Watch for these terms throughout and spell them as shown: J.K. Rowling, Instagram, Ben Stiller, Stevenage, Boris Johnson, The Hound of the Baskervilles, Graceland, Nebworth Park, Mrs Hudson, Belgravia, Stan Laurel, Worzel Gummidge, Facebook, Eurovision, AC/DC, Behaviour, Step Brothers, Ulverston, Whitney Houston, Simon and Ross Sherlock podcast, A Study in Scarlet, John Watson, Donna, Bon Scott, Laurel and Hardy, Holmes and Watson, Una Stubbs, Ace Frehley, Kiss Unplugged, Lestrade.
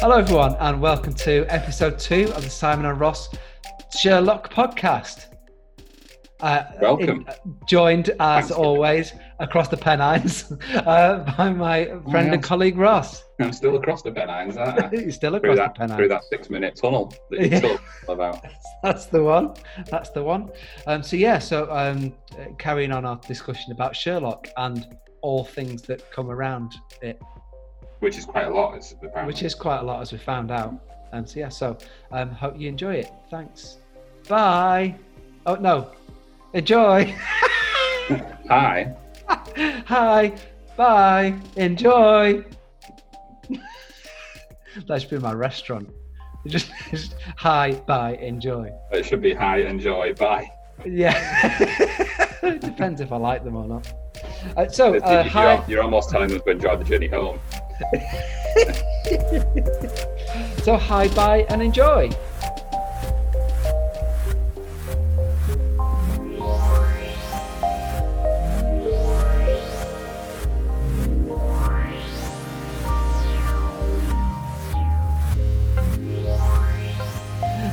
Hello everyone and welcome to episode 2 of the Simon and Ross Sherlock podcast. Welcome. Joined as always across the Pennines by my friend and colleague Ross. I'm still across the Pennines, aren't I? You're still across the Pennines. Through that 6-minute tunnel that you talked about. That's the one. Carrying on our discussion about Sherlock and all things that come around it. Which is quite a lot, as we found out. Hope you enjoy it. Thanks. Bye. Oh, no. Enjoy. Hi. Hi. Bye. Enjoy. That should be my restaurant. Just hi, bye, enjoy. It should be hi, enjoy, bye. Yeah. It depends if I like them or not. You're almost telling them to enjoy the journey home. So hi, bye, and enjoy.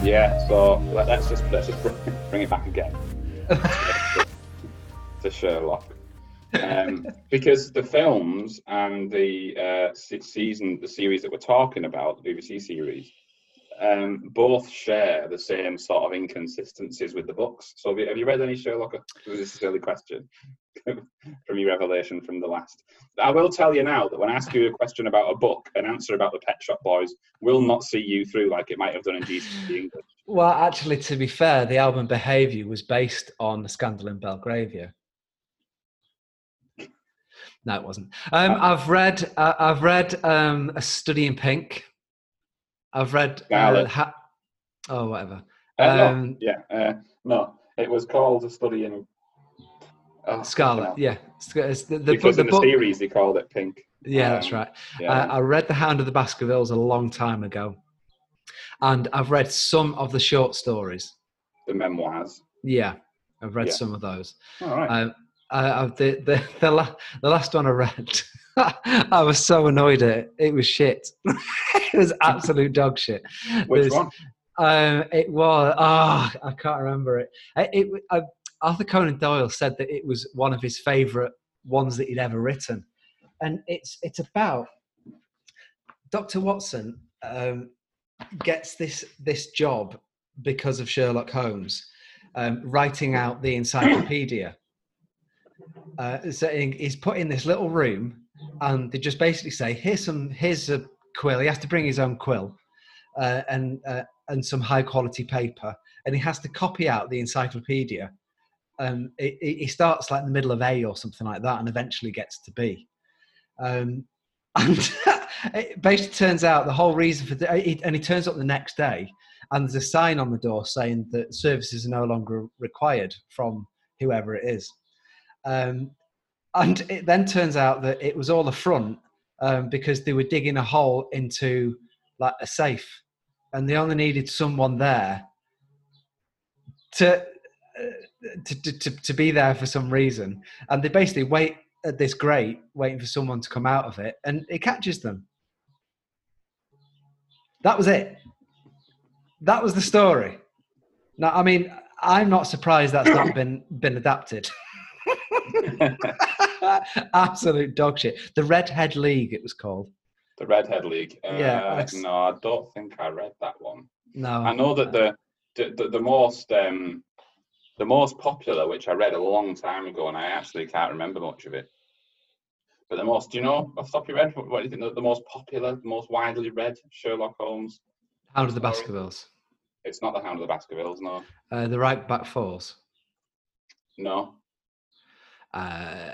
Yeah, so let's just bring it back again to Sherlock. Because the films and the series that we're talking about, the BBC series, both share the same sort of inconsistencies with the books. So have you read any Sherlock? This is a silly question from your revelation from the last. I will tell you now that when I ask you a question about a book, an answer about the Pet Shop Boys will not see you through like it might have done in GCSE English. Well, actually, to be fair, the album Behaviour was based on A Scandal in Belgravia. No, it wasn't. I've read A Study in Pink. I've read Scarlet. Whatever. It was called A Study in Scarlet. Yeah, the series they called it Pink. Yeah, that's right. Yeah. I read The Hound of the Baskervilles a long time ago, and I've read some of the short stories, the memoirs. Yeah, I've read some of those. All right. The last one I read, I was so annoyed at it. It was shit. It was absolute dog shit. Which one? It was. I can't remember it. Arthur Conan Doyle said that it was one of his favourite ones that he'd ever written, and it's about Dr. Watson gets this job because of Sherlock Holmes writing out the encyclopedia. So he's put in this little room, and they just basically say, "Here's a quill." He has to bring his own quill and some high quality paper, and he has to copy out the encyclopedia. He starts like in the middle of A or something like that, and eventually gets to B. And it basically turns out the whole reason for he turns up the next day, and there's a sign on the door saying that services are no longer required from whoever it is. And it then turns out that it was all a front because they were digging a hole into like a safe, and they only needed someone there to be there for some reason. And they basically wait at this grate, waiting for someone to come out of it, and it catches them. That was it. That was the story. Now, I mean, I'm not surprised that's not been adapted. Absolute dog shit. The Redhead League, it was called. The Redhead League. No, I don't think I read that one. No, I know that the most popular, which I read a long time ago, and I actually can't remember much of it. But the most, do you know, off the top of your head, what do you think the most popular, the most widely read Sherlock Holmes? Hound of the Baskervilles. It's not the Hound of the Baskervilles, no. The Right Back Fours. No. A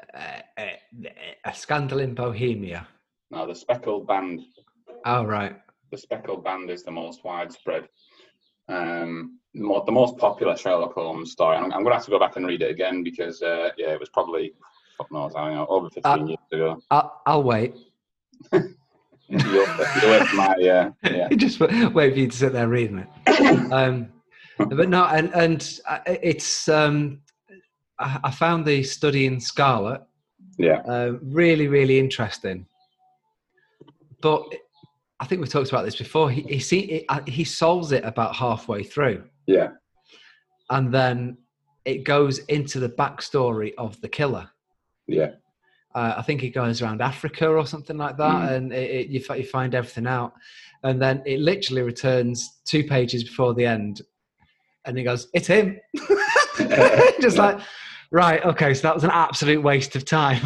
Scandal in Bohemia. No, The Speckled Band. Oh, right. The Speckled Band is the most widespread. The most popular Sherlock Holmes story. I'm going to have to go back and read it again because, it was probably, fuck knows, I don't know, over 15 years ago. I'll wait. you'll for my, yeah. Just wait for you to sit there reading it. But no, and it's... I found The Study in Scarlet really, really interesting. But I think we talked about this before. He solves it about halfway through. Yeah. And then it goes into the backstory of the killer. Yeah. I think it goes around Africa or something like that. Mm. And you find everything out. And then it literally returns 2 pages before the end. And he goes, it's him. Just like, right, okay, so that was an absolute waste of time.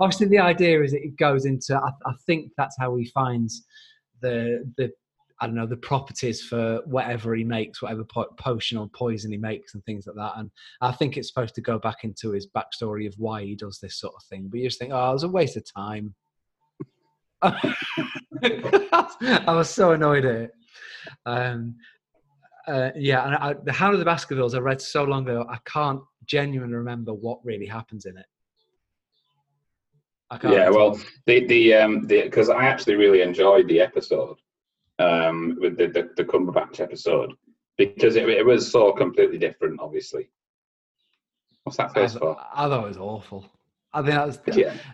Obviously, the idea is it goes into, I think that's how he finds the I don't know, the properties for whatever he makes, whatever potion or poison he makes and things like that. And I think it's supposed to go back into his backstory of why he does this sort of thing. But you just think, oh, it was a waste of time. I was so annoyed at it. Yeah, and The Hound of the Baskervilles I read so long ago, I can't genuinely remember what really happens in it. I can't. Yeah, well, because I actually really enjoyed the episode. With the Cumberbatch episode, because it was so completely different, obviously. What's that face for? I thought it was awful. I think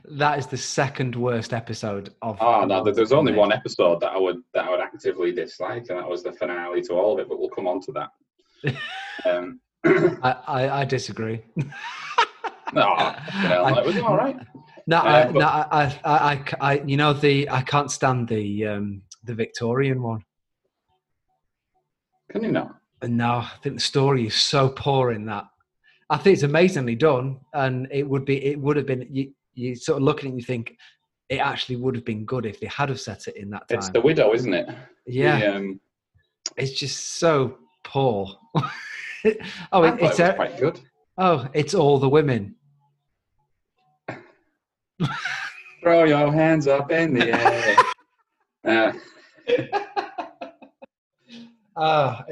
that is the second worst episode of. Oh no, there's only one episode that I would actively dislike, and that was the finale to all of it. But we'll come on to that. I disagree. Was it all right? No, I can't stand the Victorian one. Can you not? No, I think the story is so poor in that. I think it's amazingly done, and it would have been. You sort of look at it and you think it actually would have been good if they had have set it in that time. It's the widow, isn't it? Yeah, it's just so poor. It's quite good. Oh, it's all the women. Throw your hands up in the air. I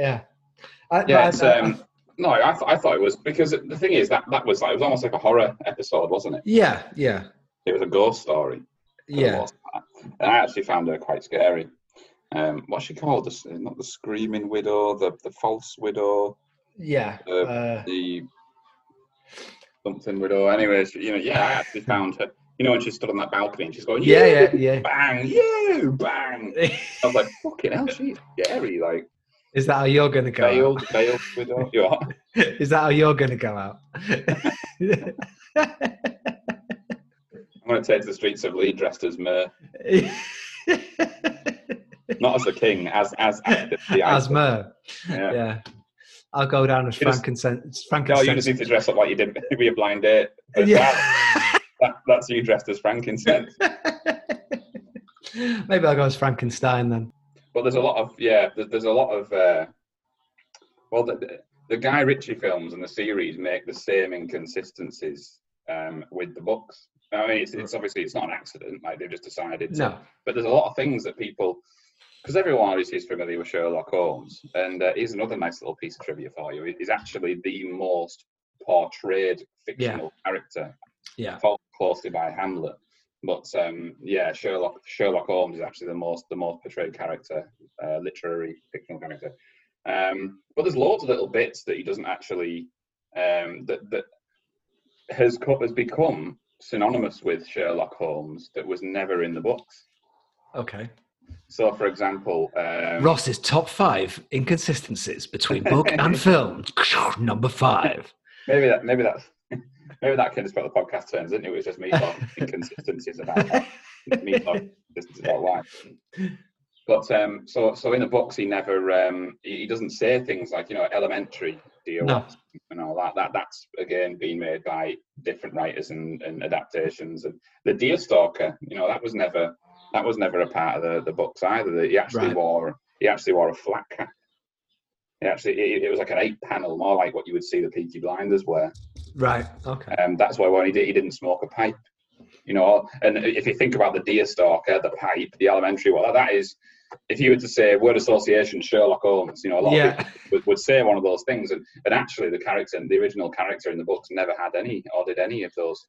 thought it was, because the thing is that was like, it was almost like a horror episode, wasn't it? Yeah. It was a ghost story. Yeah. And I actually found her quite scary. What's she called? Not the screaming widow, the false widow. Yeah. The something widow. Anyways, I actually found her. When she stood on that balcony and she's going, yeah. Bang, you, bang. I was like, fucking hell, she's scary. Like, is that how you're going to go out? Is that how you're going to go out? I'm going to take to the streets of Lee dressed as Myr. Not as the king, as Myr. Yeah. I'll go down as Frankenstein. No, you just need to dress up like you did be a blind date. Yeah. That's you dressed as frankincense. Maybe I'll go as Frankenstein then. Well, the Guy Ritchie films and the series make the same inconsistencies with the books. I mean, it's obviously it's not an accident, like they've just decided. No. But there's a lot of things that people, because everyone obviously is familiar with Sherlock Holmes, and here's another nice little piece of trivia for you. He's actually the most portrayed fictional character. Yeah, followed closely by Hamlet, but Sherlock Holmes is actually the most portrayed character, literary fictional character. But there's loads of little bits that he doesn't actually that has become synonymous with Sherlock Holmes that was never in the books. Okay. So, for example, Ross's top 5 inconsistencies between book and film. Number 5. Maybe that can just put the podcast terms, didn't it? It was just me talking inconsistencies about that. Me talking inconsistencies about why. But so in the books, he never he doesn't say things like elementary, dear, no, and all that. That's again being made by different writers and adaptations. And the deerstalker, that was never a part of the books either. He actually wore a flat cap. It was like an 8-panel, more like what you would see the Peaky Blinders wear. Right, okay. That's why when he didn't smoke a pipe, and if you think about the deerstalker, the pipe, the elementary one, that is, if you were to say word association Sherlock Holmes, a lot of people would say one of those things, and actually the original character in the books never had any, or did any of those.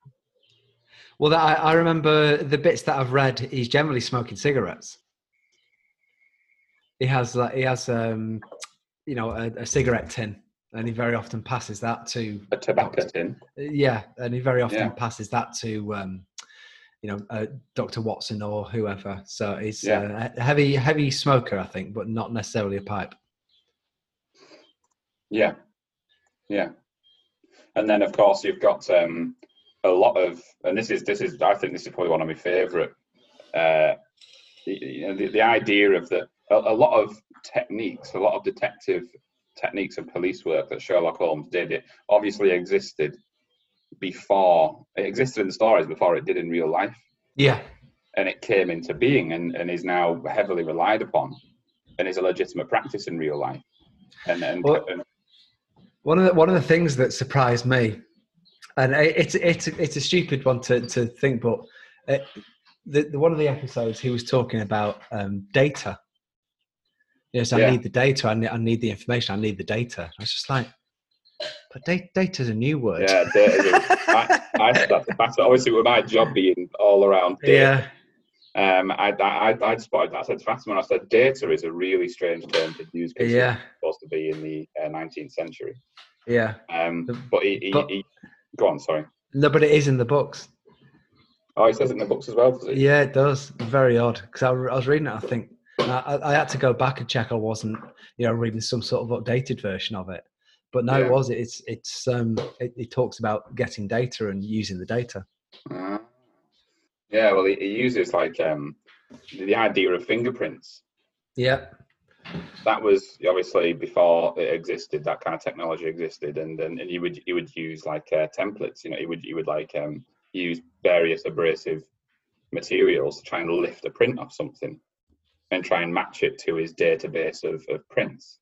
Well, I remember the bits that I've read, he's generally smoking cigarettes. He has a cigarette tin, and he very often passes that to a tobacco tin. Yeah, and he very often passes that to Dr. Watson or whoever. So it's a heavy smoker, I think, but not necessarily a pipe. Yeah. Yeah. And then, of course, you've got a lot of, and this is I think this is probably one of my favourite, the idea of that a lot of techniques, a lot of detective techniques and police work that Sherlock Holmes did, it obviously existed before, it existed in the stories before it did in real life. Yeah. And it came into being and is now heavily relied upon and is a legitimate practice in real life. And one of the things that surprised me, and it's a stupid one to think, but one of the episodes he was talking about data. Yes, I need the data. I need the information. I need the data. I was just like, but data's a new word. Yeah, data. That's obviously with my job being all around data. Yeah. I spotted that. I said to Fatima, I said, data is a really strange term to use because it's supposed to be in the 19th century. Yeah. But go on, sorry. No, but it is in the books. Oh, it says it in the books as well, does it? Yeah, it does. Very odd. Because I was reading it, I think. I had to go back and check I wasn't, reading some sort of updated version of it. But no, it was. It talks about getting data and using the data. Yeah, well, it uses the idea of fingerprints. Yeah. That was obviously before it existed. That kind of technology existed, and you would use templates. You would use various abrasive materials to try and lift a print off something. And try and match it to his database of prints.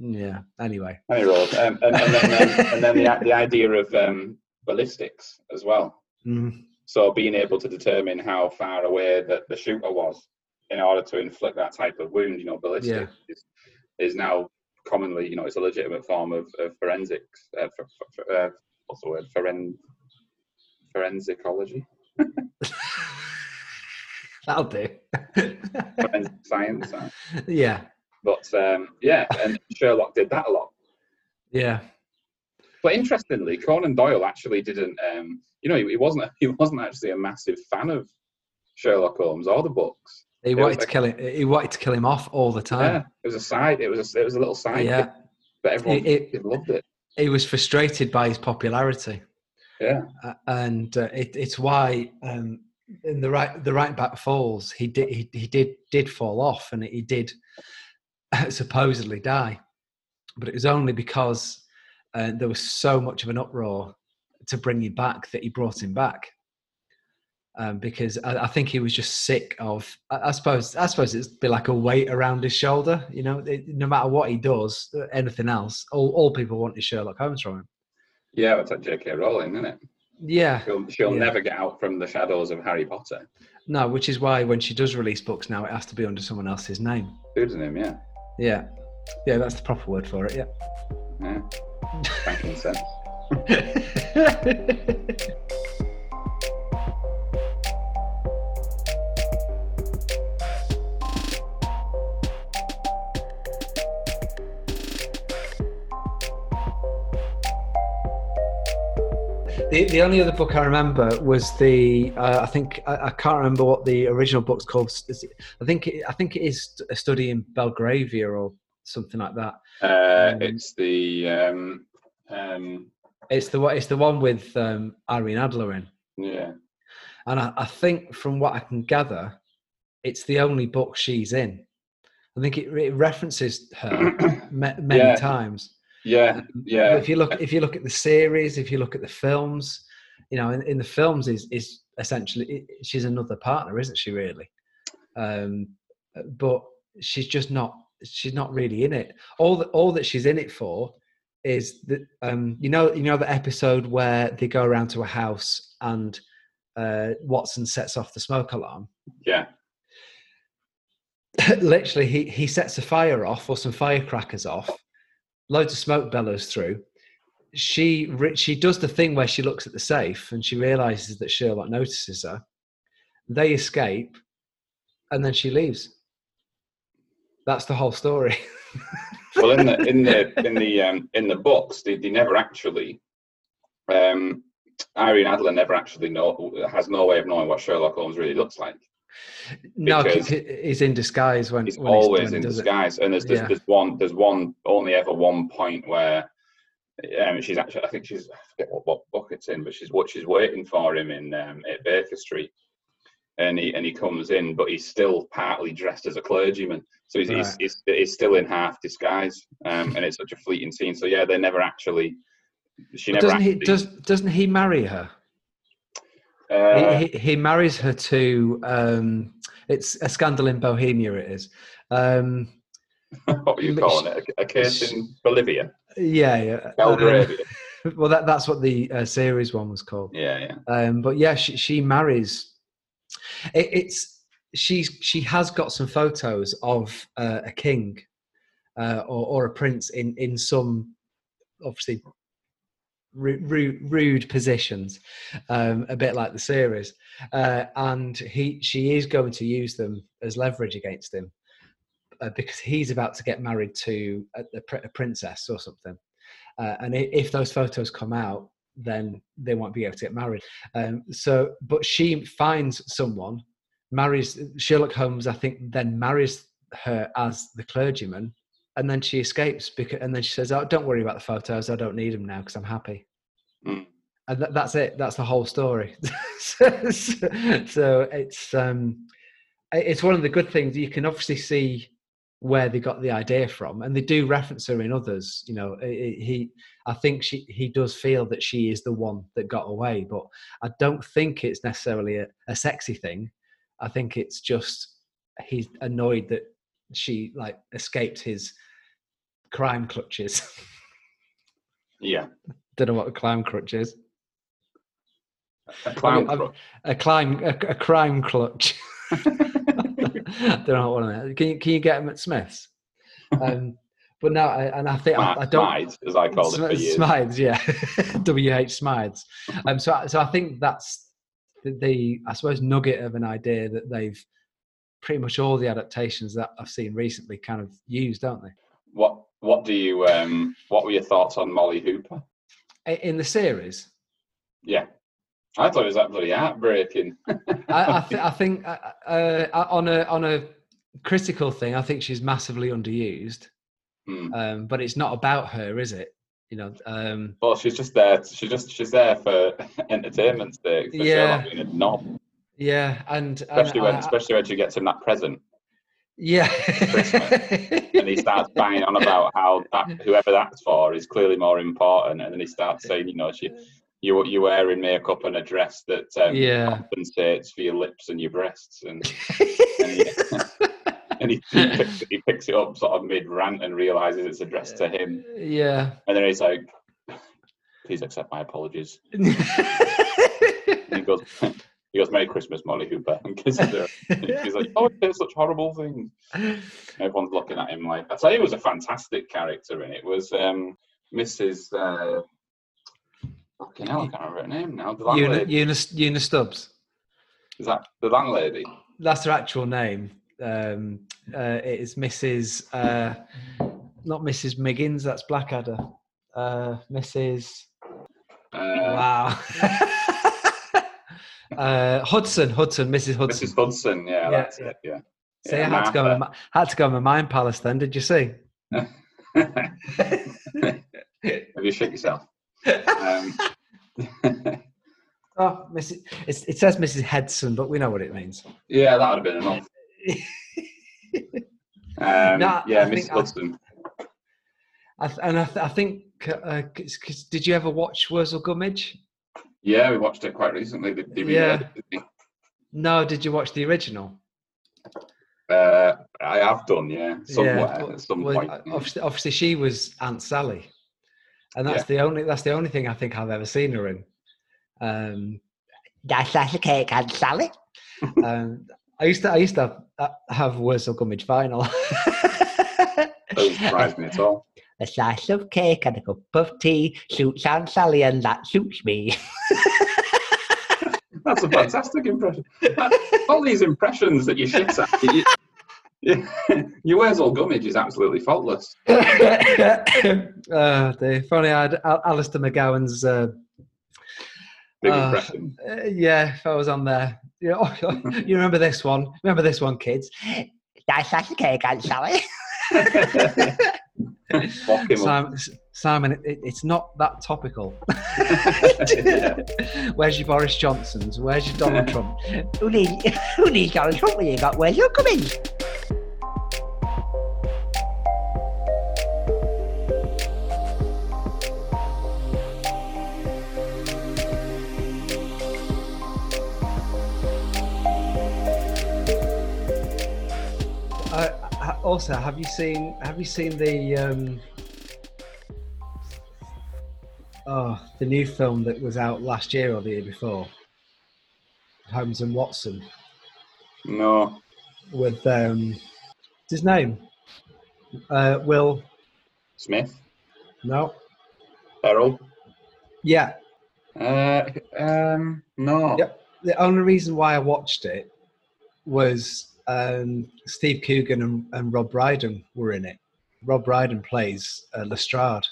Yeah. Anyway, and then the idea of ballistics as well. Mm-hmm. So being able to determine how far away that the shooter was in order to inflict that type of wound, ballistics is now commonly, it's a legitimate form of forensics. What's the word? Forensicology. That'll do. Science. Yeah. But, and Sherlock did that a lot. Yeah. But interestingly, Conan Doyle actually didn't, he wasn't actually a massive fan of Sherlock Holmes or the books. He wanted to kill him off all the time. Yeah, it was a little side. Yeah. Thing, but everyone loved it. He was frustrated by his popularity. Yeah. It's why... in the right back falls, he did fall off, and he did supposedly die, but it was only because there was so much of an uproar to bring him back that he brought him back. Because I think he was just sick of. I suppose it'd be like a weight around his shoulder. No matter what he does, anything else, all people wanted Sherlock Holmes from him. Yeah, it's like J.K. Rowling, isn't it? Yeah, she'll never get out from the shadows of Harry Potter. No, which is why when she does release books now, it has to be under someone else's name. Pseudonym, yeah. Yeah, yeah, that's the proper word for it. Yeah. Yeah. Making sense. The only other book I remember was I can't remember what the original book's called. I think it is A Study in Belgravia or something like that. It's the one with Irene Adler in. Yeah. And I think from what I can gather, it's the only book she's in. I think it references her many times. Yeah, yeah. If you look at the series, if you look at the films, in the films is essentially she's another partner, isn't she? Really, but she's just not. She's not really in it. All that she's in it for is that the episode where they go around to a house and Watson sets off the smoke alarm. Yeah. Literally, he sets a fire off or some firecrackers off. Loads of smoke bellows through. She does the thing where she looks at the safe and she realises that Sherlock notices her. They escape, and then she leaves. That's the whole story. Well, in the books, they never actually Irene Adler never actually has no way of knowing what Sherlock Holmes really looks like. No, he's in disguise when he's always in disguise. And there's only ever one point where she's actually, I think she's, I forget what book it's in, but she's waiting for him in at Baker Street, and he comes in, but he's still partly dressed as a clergyman, so he's still in half disguise, and it's such a fleeting scene. So yeah, they never actually. Doesn't he marry her? He marries her to it's A Scandal in Bohemia. It is. What were you calling it? A case in Bolivia. Yeah. Belgravia. Well, that's what the series one was called. Yeah. But yeah, she marries. She has got some photos of a king or a prince in some obviously rude positions, a bit like the series, and she is going to use them as leverage against him, because he's about to get married to a princess or something, and if those photos come out, then they won't be able to get married. But she finds someone, marries Sherlock Holmes, I think, then marries her as the clergyman. And then she escapes, and then she says, "Oh, don't worry about the photos. I don't need them now because I'm happy." Mm. And that's it. That's the whole story. So it's one of the good things. You can obviously see where they got the idea from, and they do reference her in others. You know, I think he does feel that she is the one that got away, but I don't think it's necessarily a sexy thing. I think it's just he's annoyed that she escaped his crime clutches. Yeah, don't know what a crime clutch is. A crime clutch. Don't know what one of them. Can you get them at Smith's? But no, I don't. Smides, as I called it for years. Smides, yeah. WH Smides. So I think that's the nugget of an idea that they've. Pretty much all the adaptations that I've seen recently kind of use, don't they? What were your thoughts on Molly Hooper in the series? Yeah, I thought it was absolutely heartbreaking. I think on a critical thing, I think she's massively underused. Mm. But it's not about her, is it? You know. Well, she's just there. She's there for entertainment's sake. Yeah. Sure, like, not. Yeah, especially when she gets him that present. Yeah, and he starts banging on about how that, whoever that's for is clearly more important, and then he starts saying, you know, you're wearing makeup and a dress that compensates for your lips and your breasts, and he picks it up sort of mid rant and realizes it's addressed to him. Yeah, and then he's like, "Please accept my apologies." And he goes. He goes, "Merry Christmas, Molly Hooper," and kisses her. He's like, "Oh, there's such horrible things." Everyone's looking at him like. I tell you, it was a fantastic character, and it was Mrs. Fucking hell, I can't remember her name now. The landlady. Una Stubbs. Is that the landlady? That's her actual name. It is Mrs. Not Mrs. Miggins. That's Blackadder. Mrs. Wow. Hudson, Mrs. Hudson. Mrs. Hudson, yeah, that's it, yeah. So yeah, I had to go on my mind palace then, did you see? Have you shit yourself? Oh, Mrs. It says Mrs. Hudson, but we know what it means. Yeah, that would have been enough. Mrs. Hudson. I think, cause did you ever watch Worzel Gummidge? Yeah, we watched it quite recently. No, did you watch the original? I have done, yeah. Somewhere, at some point. Obviously, she was Aunt Sally, and that's the only thing I think I've ever seen her in. That's the cake, Aunt Sally. I used to have Worzel Gummidge vinyl. Doesn't surprise me at all. A slice of cake and a cup of tea suits Aunt Sally, and that suits me. That's a fantastic impression. All these impressions that you shit at. Your Worzel Gummidge is absolutely faultless. If only I had Alistair McGowan's Big impression. Yeah, if I was on there. You know, you remember this one? Remember this one, kids? Nice slice of cake, Aunt Sally. Simon, it's not that topical. Where's your Boris Johnsons? Where's your Donald Trump? Who needs Donald Trump when you got Worzel Gummidge? Also, have you seen the new film that was out last year or the year before, Holmes and Watson? No. With what's his name? Will Smith? No. Ferrell? Yeah. No. Yep. The only reason why I watched it was. Steve Coogan and Rob Brydon were in it. Rob Brydon plays Lestrade.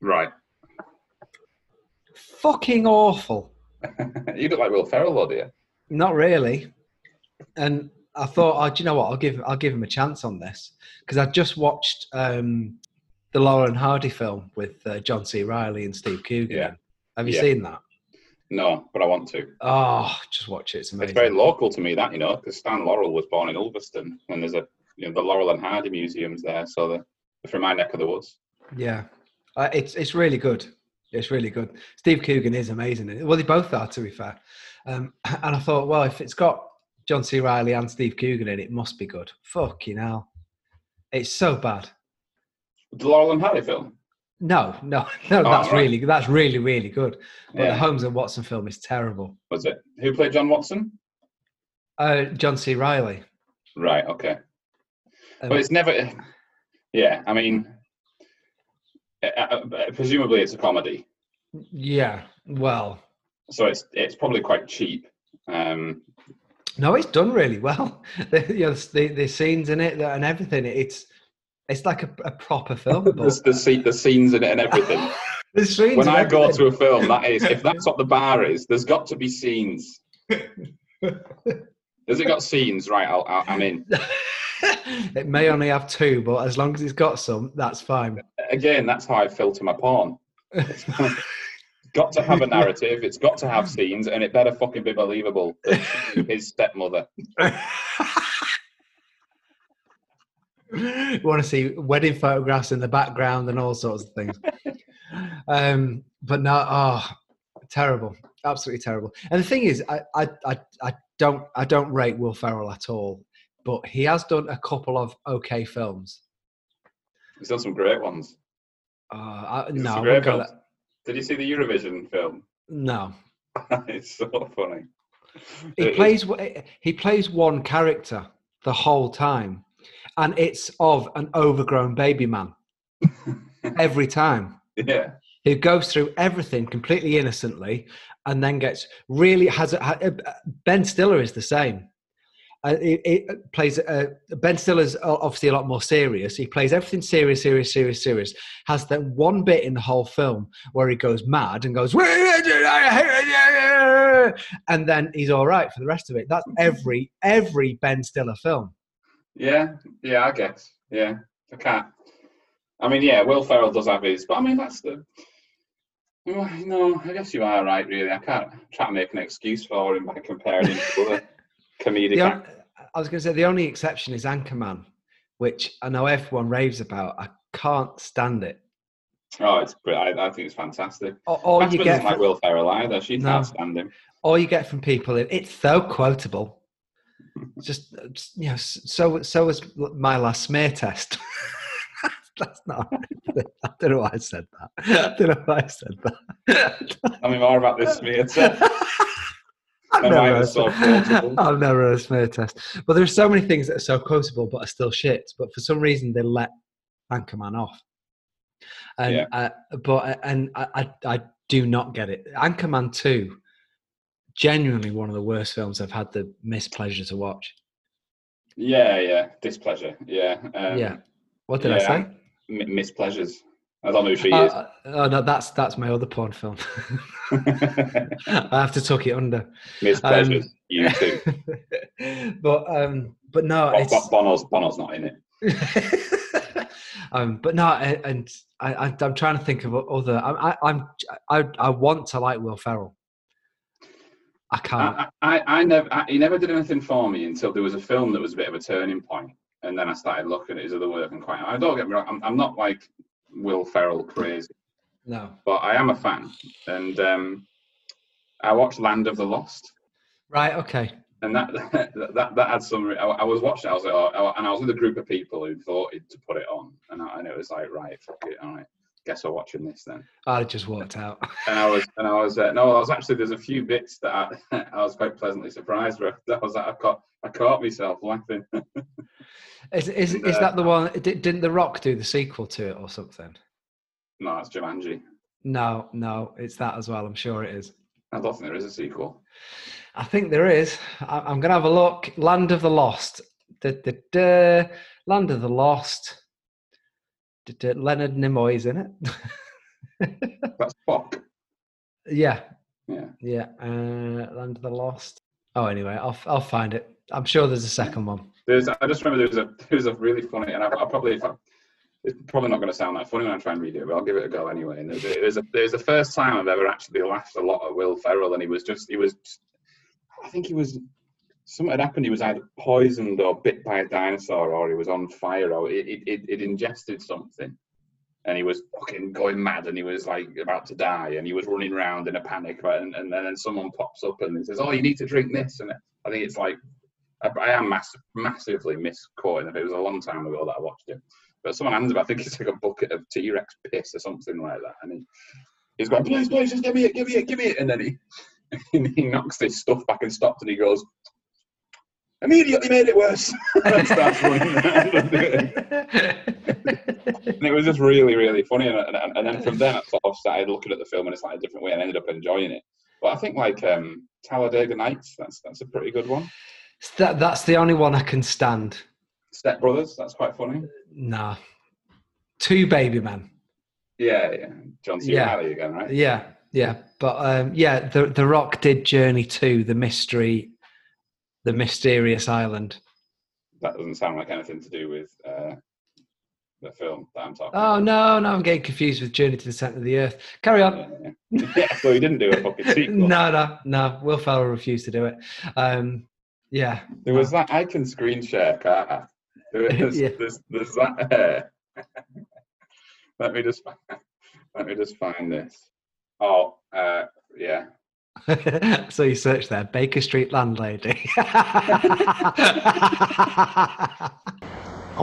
Right. Fucking awful. You look like Will Ferrell, though, do you? Not really. And I thought, do you know what? I'll give him a chance on this because I just watched the Laurel and Hardy film with John C. Reilly and Steve Coogan. Yeah. Have you seen that? No, but I want to. Oh, just watch it. It's amazing. It's very local to me, that, you know, because Stan Laurel was born in Ulverston, and there's the Laurel and Hardy museum's there, so they're from my neck of the woods. Yeah, it's really good. It's really good. Steve Coogan is amazing. Well, they both are, to be fair. And I thought, well, if it's got John C. Reilly and Steve Coogan in it, must be good. Fucking hell, it's so bad. The Laurel and Hardy film. No, that's really, really good. But the Holmes and Watson film is terrible. Was it? Who played John Watson? John C. Reilly. Right, okay. But it's never... Yeah, I mean... Presumably it's a comedy. Yeah, well... So it's probably quite cheap. No, it's done really well. The scenes in it and everything, it's like a proper film. the scenes in it and everything. The scenes when I go to a film, that is, if that's what the bar is, there's got to be scenes. Has it got scenes? Right, I'm in. It may only have two, but as long as it's got some, that's fine. Again, that's how I filter my porn. It's got to have a narrative, it's got to have scenes, and it better fucking be believable. His stepmother. You want to see wedding photographs in the background and all sorts of things. But no, terrible, absolutely terrible. And the thing is, I don't rate Will Ferrell at all, but he has done a couple of okay films. He's done some great ones. Did you see the Eurovision film? No. It's so funny. He plays one character the whole time. And it's of an overgrown baby man every time. Yeah, who goes through everything completely innocently, and then Ben Stiller is the same. Ben Stiller's obviously a lot more serious. He plays everything serious. Has that one bit in the whole film where he goes mad and goes, and then he's all right for the rest of it. That's every Ben Stiller film. Yeah, I guess. Yeah, I can't. I mean, yeah, Will Ferrell does have his, but I mean, that's the... No, I guess you are right, really. I can't try to make an excuse for him by comparing him to other comedic actors. I was going to say, the only exception is Anchorman, which I know everyone raves about. I can't stand it. Oh, it's brilliant. I think it's fantastic. Or you get like Will Ferrell either. She can't stand him. All you get from people, it's so quotable. Just so was my last smear test. That's not. I don't know why I said that. Tell me more about this smear test. I've never had a smear test. But there's so many things that are so quotable but are still shit. But for some reason they let Anchorman off. I do not get it. Anchorman 2. Genuinely one of the worst films I've had the mispleasure to watch. Displeasure. What did I say? Mispleasures. I don't know who she is. Oh no, that's my other porn film. I have to tuck it under. Miss Pleasures, you too. But no, Bono's not in it. But no, and I'm trying to think of other. I want to like Will Ferrell. I can't. He never did anything for me until there was a film that was a bit of a turning point, and then I started looking at his other work and quite. I don't get me wrong. I'm not like Will Ferrell crazy. No. But I am a fan. And I watched Land of the Lost. Right, okay. And that had some... I was watching it, I was like, oh, and I was with a group of people who voted to put it on. And it was like, right, fuck it, all right. Guess we're watching this then. I just walked out. I was actually, there's a few bits that I was quite pleasantly surprised with. That was that I caught myself laughing. Is that the one? Didn't The Rock do the sequel to it or something? No, that's Jumanji. No, it's that as well. I'm sure it is. I don't think there is a sequel. I think there is. I'm gonna have a look. Land of the Lost. Land of the Lost. Leonard Nimoy's in it. That's Spock. Yeah. Land of the Lost. Oh, anyway, I'll find it. I'm sure there's a second one. I just remember there was a really funny, and it's probably not going to sound that funny when I try and read it, but I'll give it a go anyway. And there's the first time I've ever actually laughed a lot at Will Ferrell, and I think he was. Something had happened. He was either poisoned or bit by a dinosaur, or he was on fire, or it ingested something, and he was fucking going mad, and he was like about to die, and he was running around in a panic. And then someone pops up and says, "Oh, you need to drink this." And I think it's like I am massively misquoting. It was a long time ago that I watched it, but someone hands him, I think it's like a bucket of T-Rex piss or something like that, and he's going, "Please, just give me it," and then he knocks this stuff back and stops, and he goes. Immediately made it worse. And starts running around and it was just really, really funny. And then from then I sort of started looking at the film in a slightly different way and ended up enjoying it. But I think like Talladega Nights, that's a pretty good one. That's the only one I can stand. Step Brothers, that's quite funny. Nah. Two Baby Men. Yeah. John C. Reilly again, right? Yeah. But The Rock did Journey to The Mysterious Island. That doesn't sound like anything to do with the film that I'm talking about. Oh, no, I'm getting confused with Journey to the Centre of the Earth. Carry on. Yeah, so he didn't do a fucking sequel. No. Will Ferrell refused to do it. There was that, I can screen share, can't I? There's that. Let me just find this. Oh, yeah. So you search there, Baker Street landlady. I'm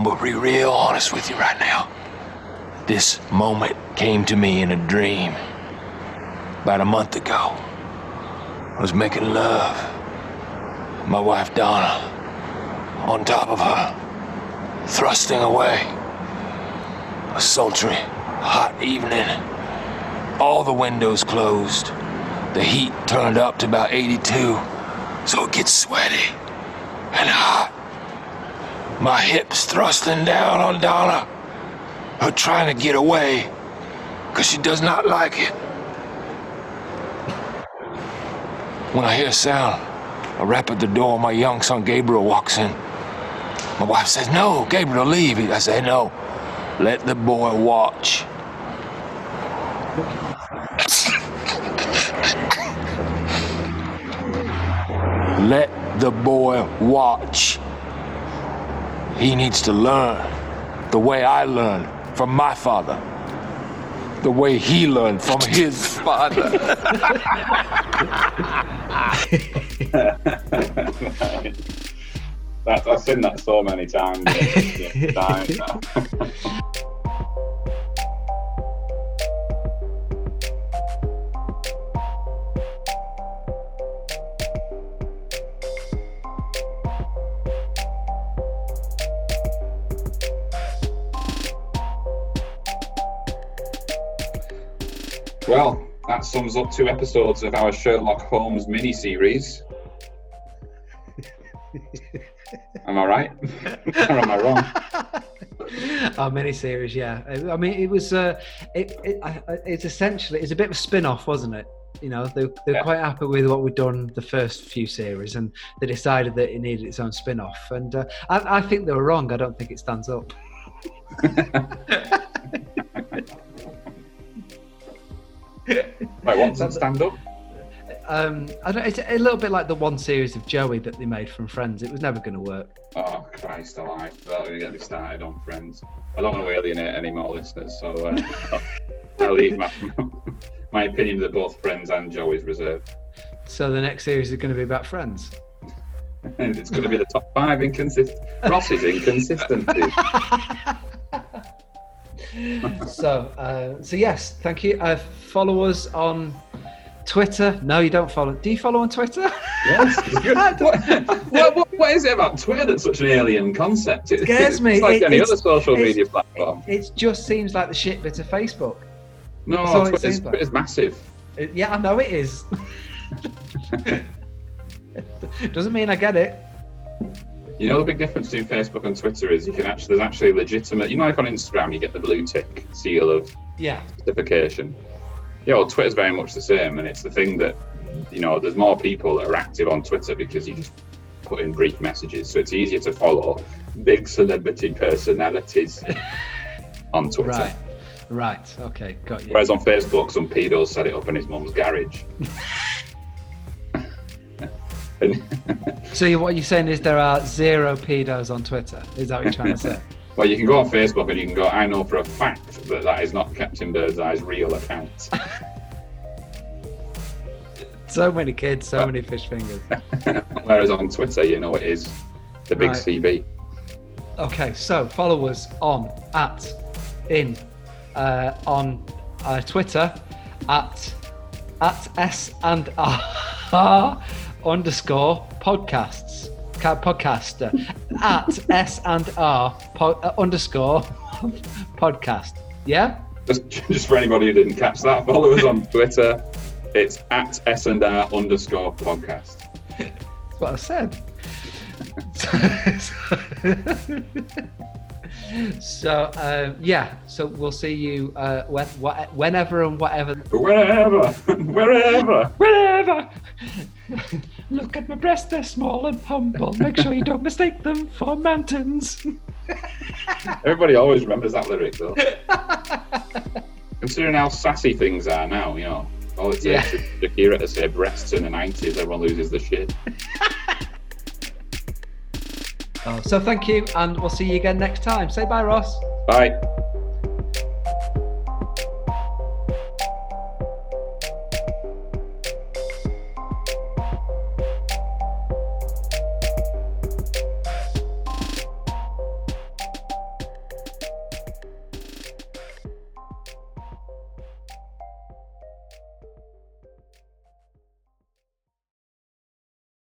going to be real honest with you right now. This moment came to me in a dream about a month ago. I was making love. My wife Donna, on top of her, thrusting away. A sultry, hot evening. All the windows closed. The heat turned up to about 82, so it gets sweaty and hot. My hips thrusting down on Donna, her trying to get away, because she does not like it. When I hear a sound, I rap at the door, my young son Gabriel walks in. My wife says, "No, Gabriel, leave." I say, "No, let the boy watch." Let the boy watch. He needs to learn the way I learned from my father, the way he learned from his father. I've seen that so many times. Well, that sums up 2 episodes of our Sherlock Holmes mini-series. Am I right? Or am I wrong? Our miniseries, yeah. I mean, it was it's essentially, it's a bit of a spin-off, wasn't it? You know, they're quite happy with what we'd done the first few series, and they decided that it needed its own spin-off. And I think they were wrong. I don't think it stands up. Right, what's that stand up? It's a little bit like the one series of Joey that they made from Friends. It was never going to work. Oh, Christ alive. Don't even get me started on Friends. I don't want to alienate any more listeners, so I'll leave my opinion that both Friends and Joey's reserved. So the next series is going to be about Friends? And it's going to be the top five inconsistent. Ross's inconsistencies. So yes, thank you. Follow us on Twitter. No, you don't follow. Do you follow on Twitter? Yes. What is it about Twitter that's such an alien concept? It scares me. It's like any other social media platform. It just seems like the shit bit of Facebook. No, Twitter's like massive. Yeah, I know it is. Doesn't mean I get it. You know, the big difference between Facebook and Twitter is you can actually, there's actually legitimate, you know, like on Instagram, you get the blue tick seal of certification. Yeah, well, Twitter's very much the same, and it's the thing that, you know, there's more people that are active on Twitter because you just put in brief messages, so it's easier to follow big celebrity personalities on Twitter. Right, okay, got you. Whereas on Facebook, some pedos set it up in his mum's garage. So what you're saying is there are zero pedos on Twitter? Is that what you're trying to say? Well, you can go on Facebook and you can go, I know for a fact that is not Captain Birdseye's real account. So many kids, so many fish fingers. Whereas on Twitter, you know it is the big CB. Okay, so follow us on Twitter at S&R_podcasts. Podcaster at S&R underscore podcast. Yeah? Just for anybody who didn't catch that, follow us on Twitter. It's at S&R_podcast. That's what I said. So we'll see you whenever and whatever. Wherever. Look at my breasts, they're small and humble. Make sure you don't mistake them for mountains. Everybody always remembers that lyric, though. Considering how sassy things are now, you know, all it takes is Shakira to say breasts in the 90s, everyone loses the shit. So thank you, and we'll see you again next time. Say bye, Ross. Bye.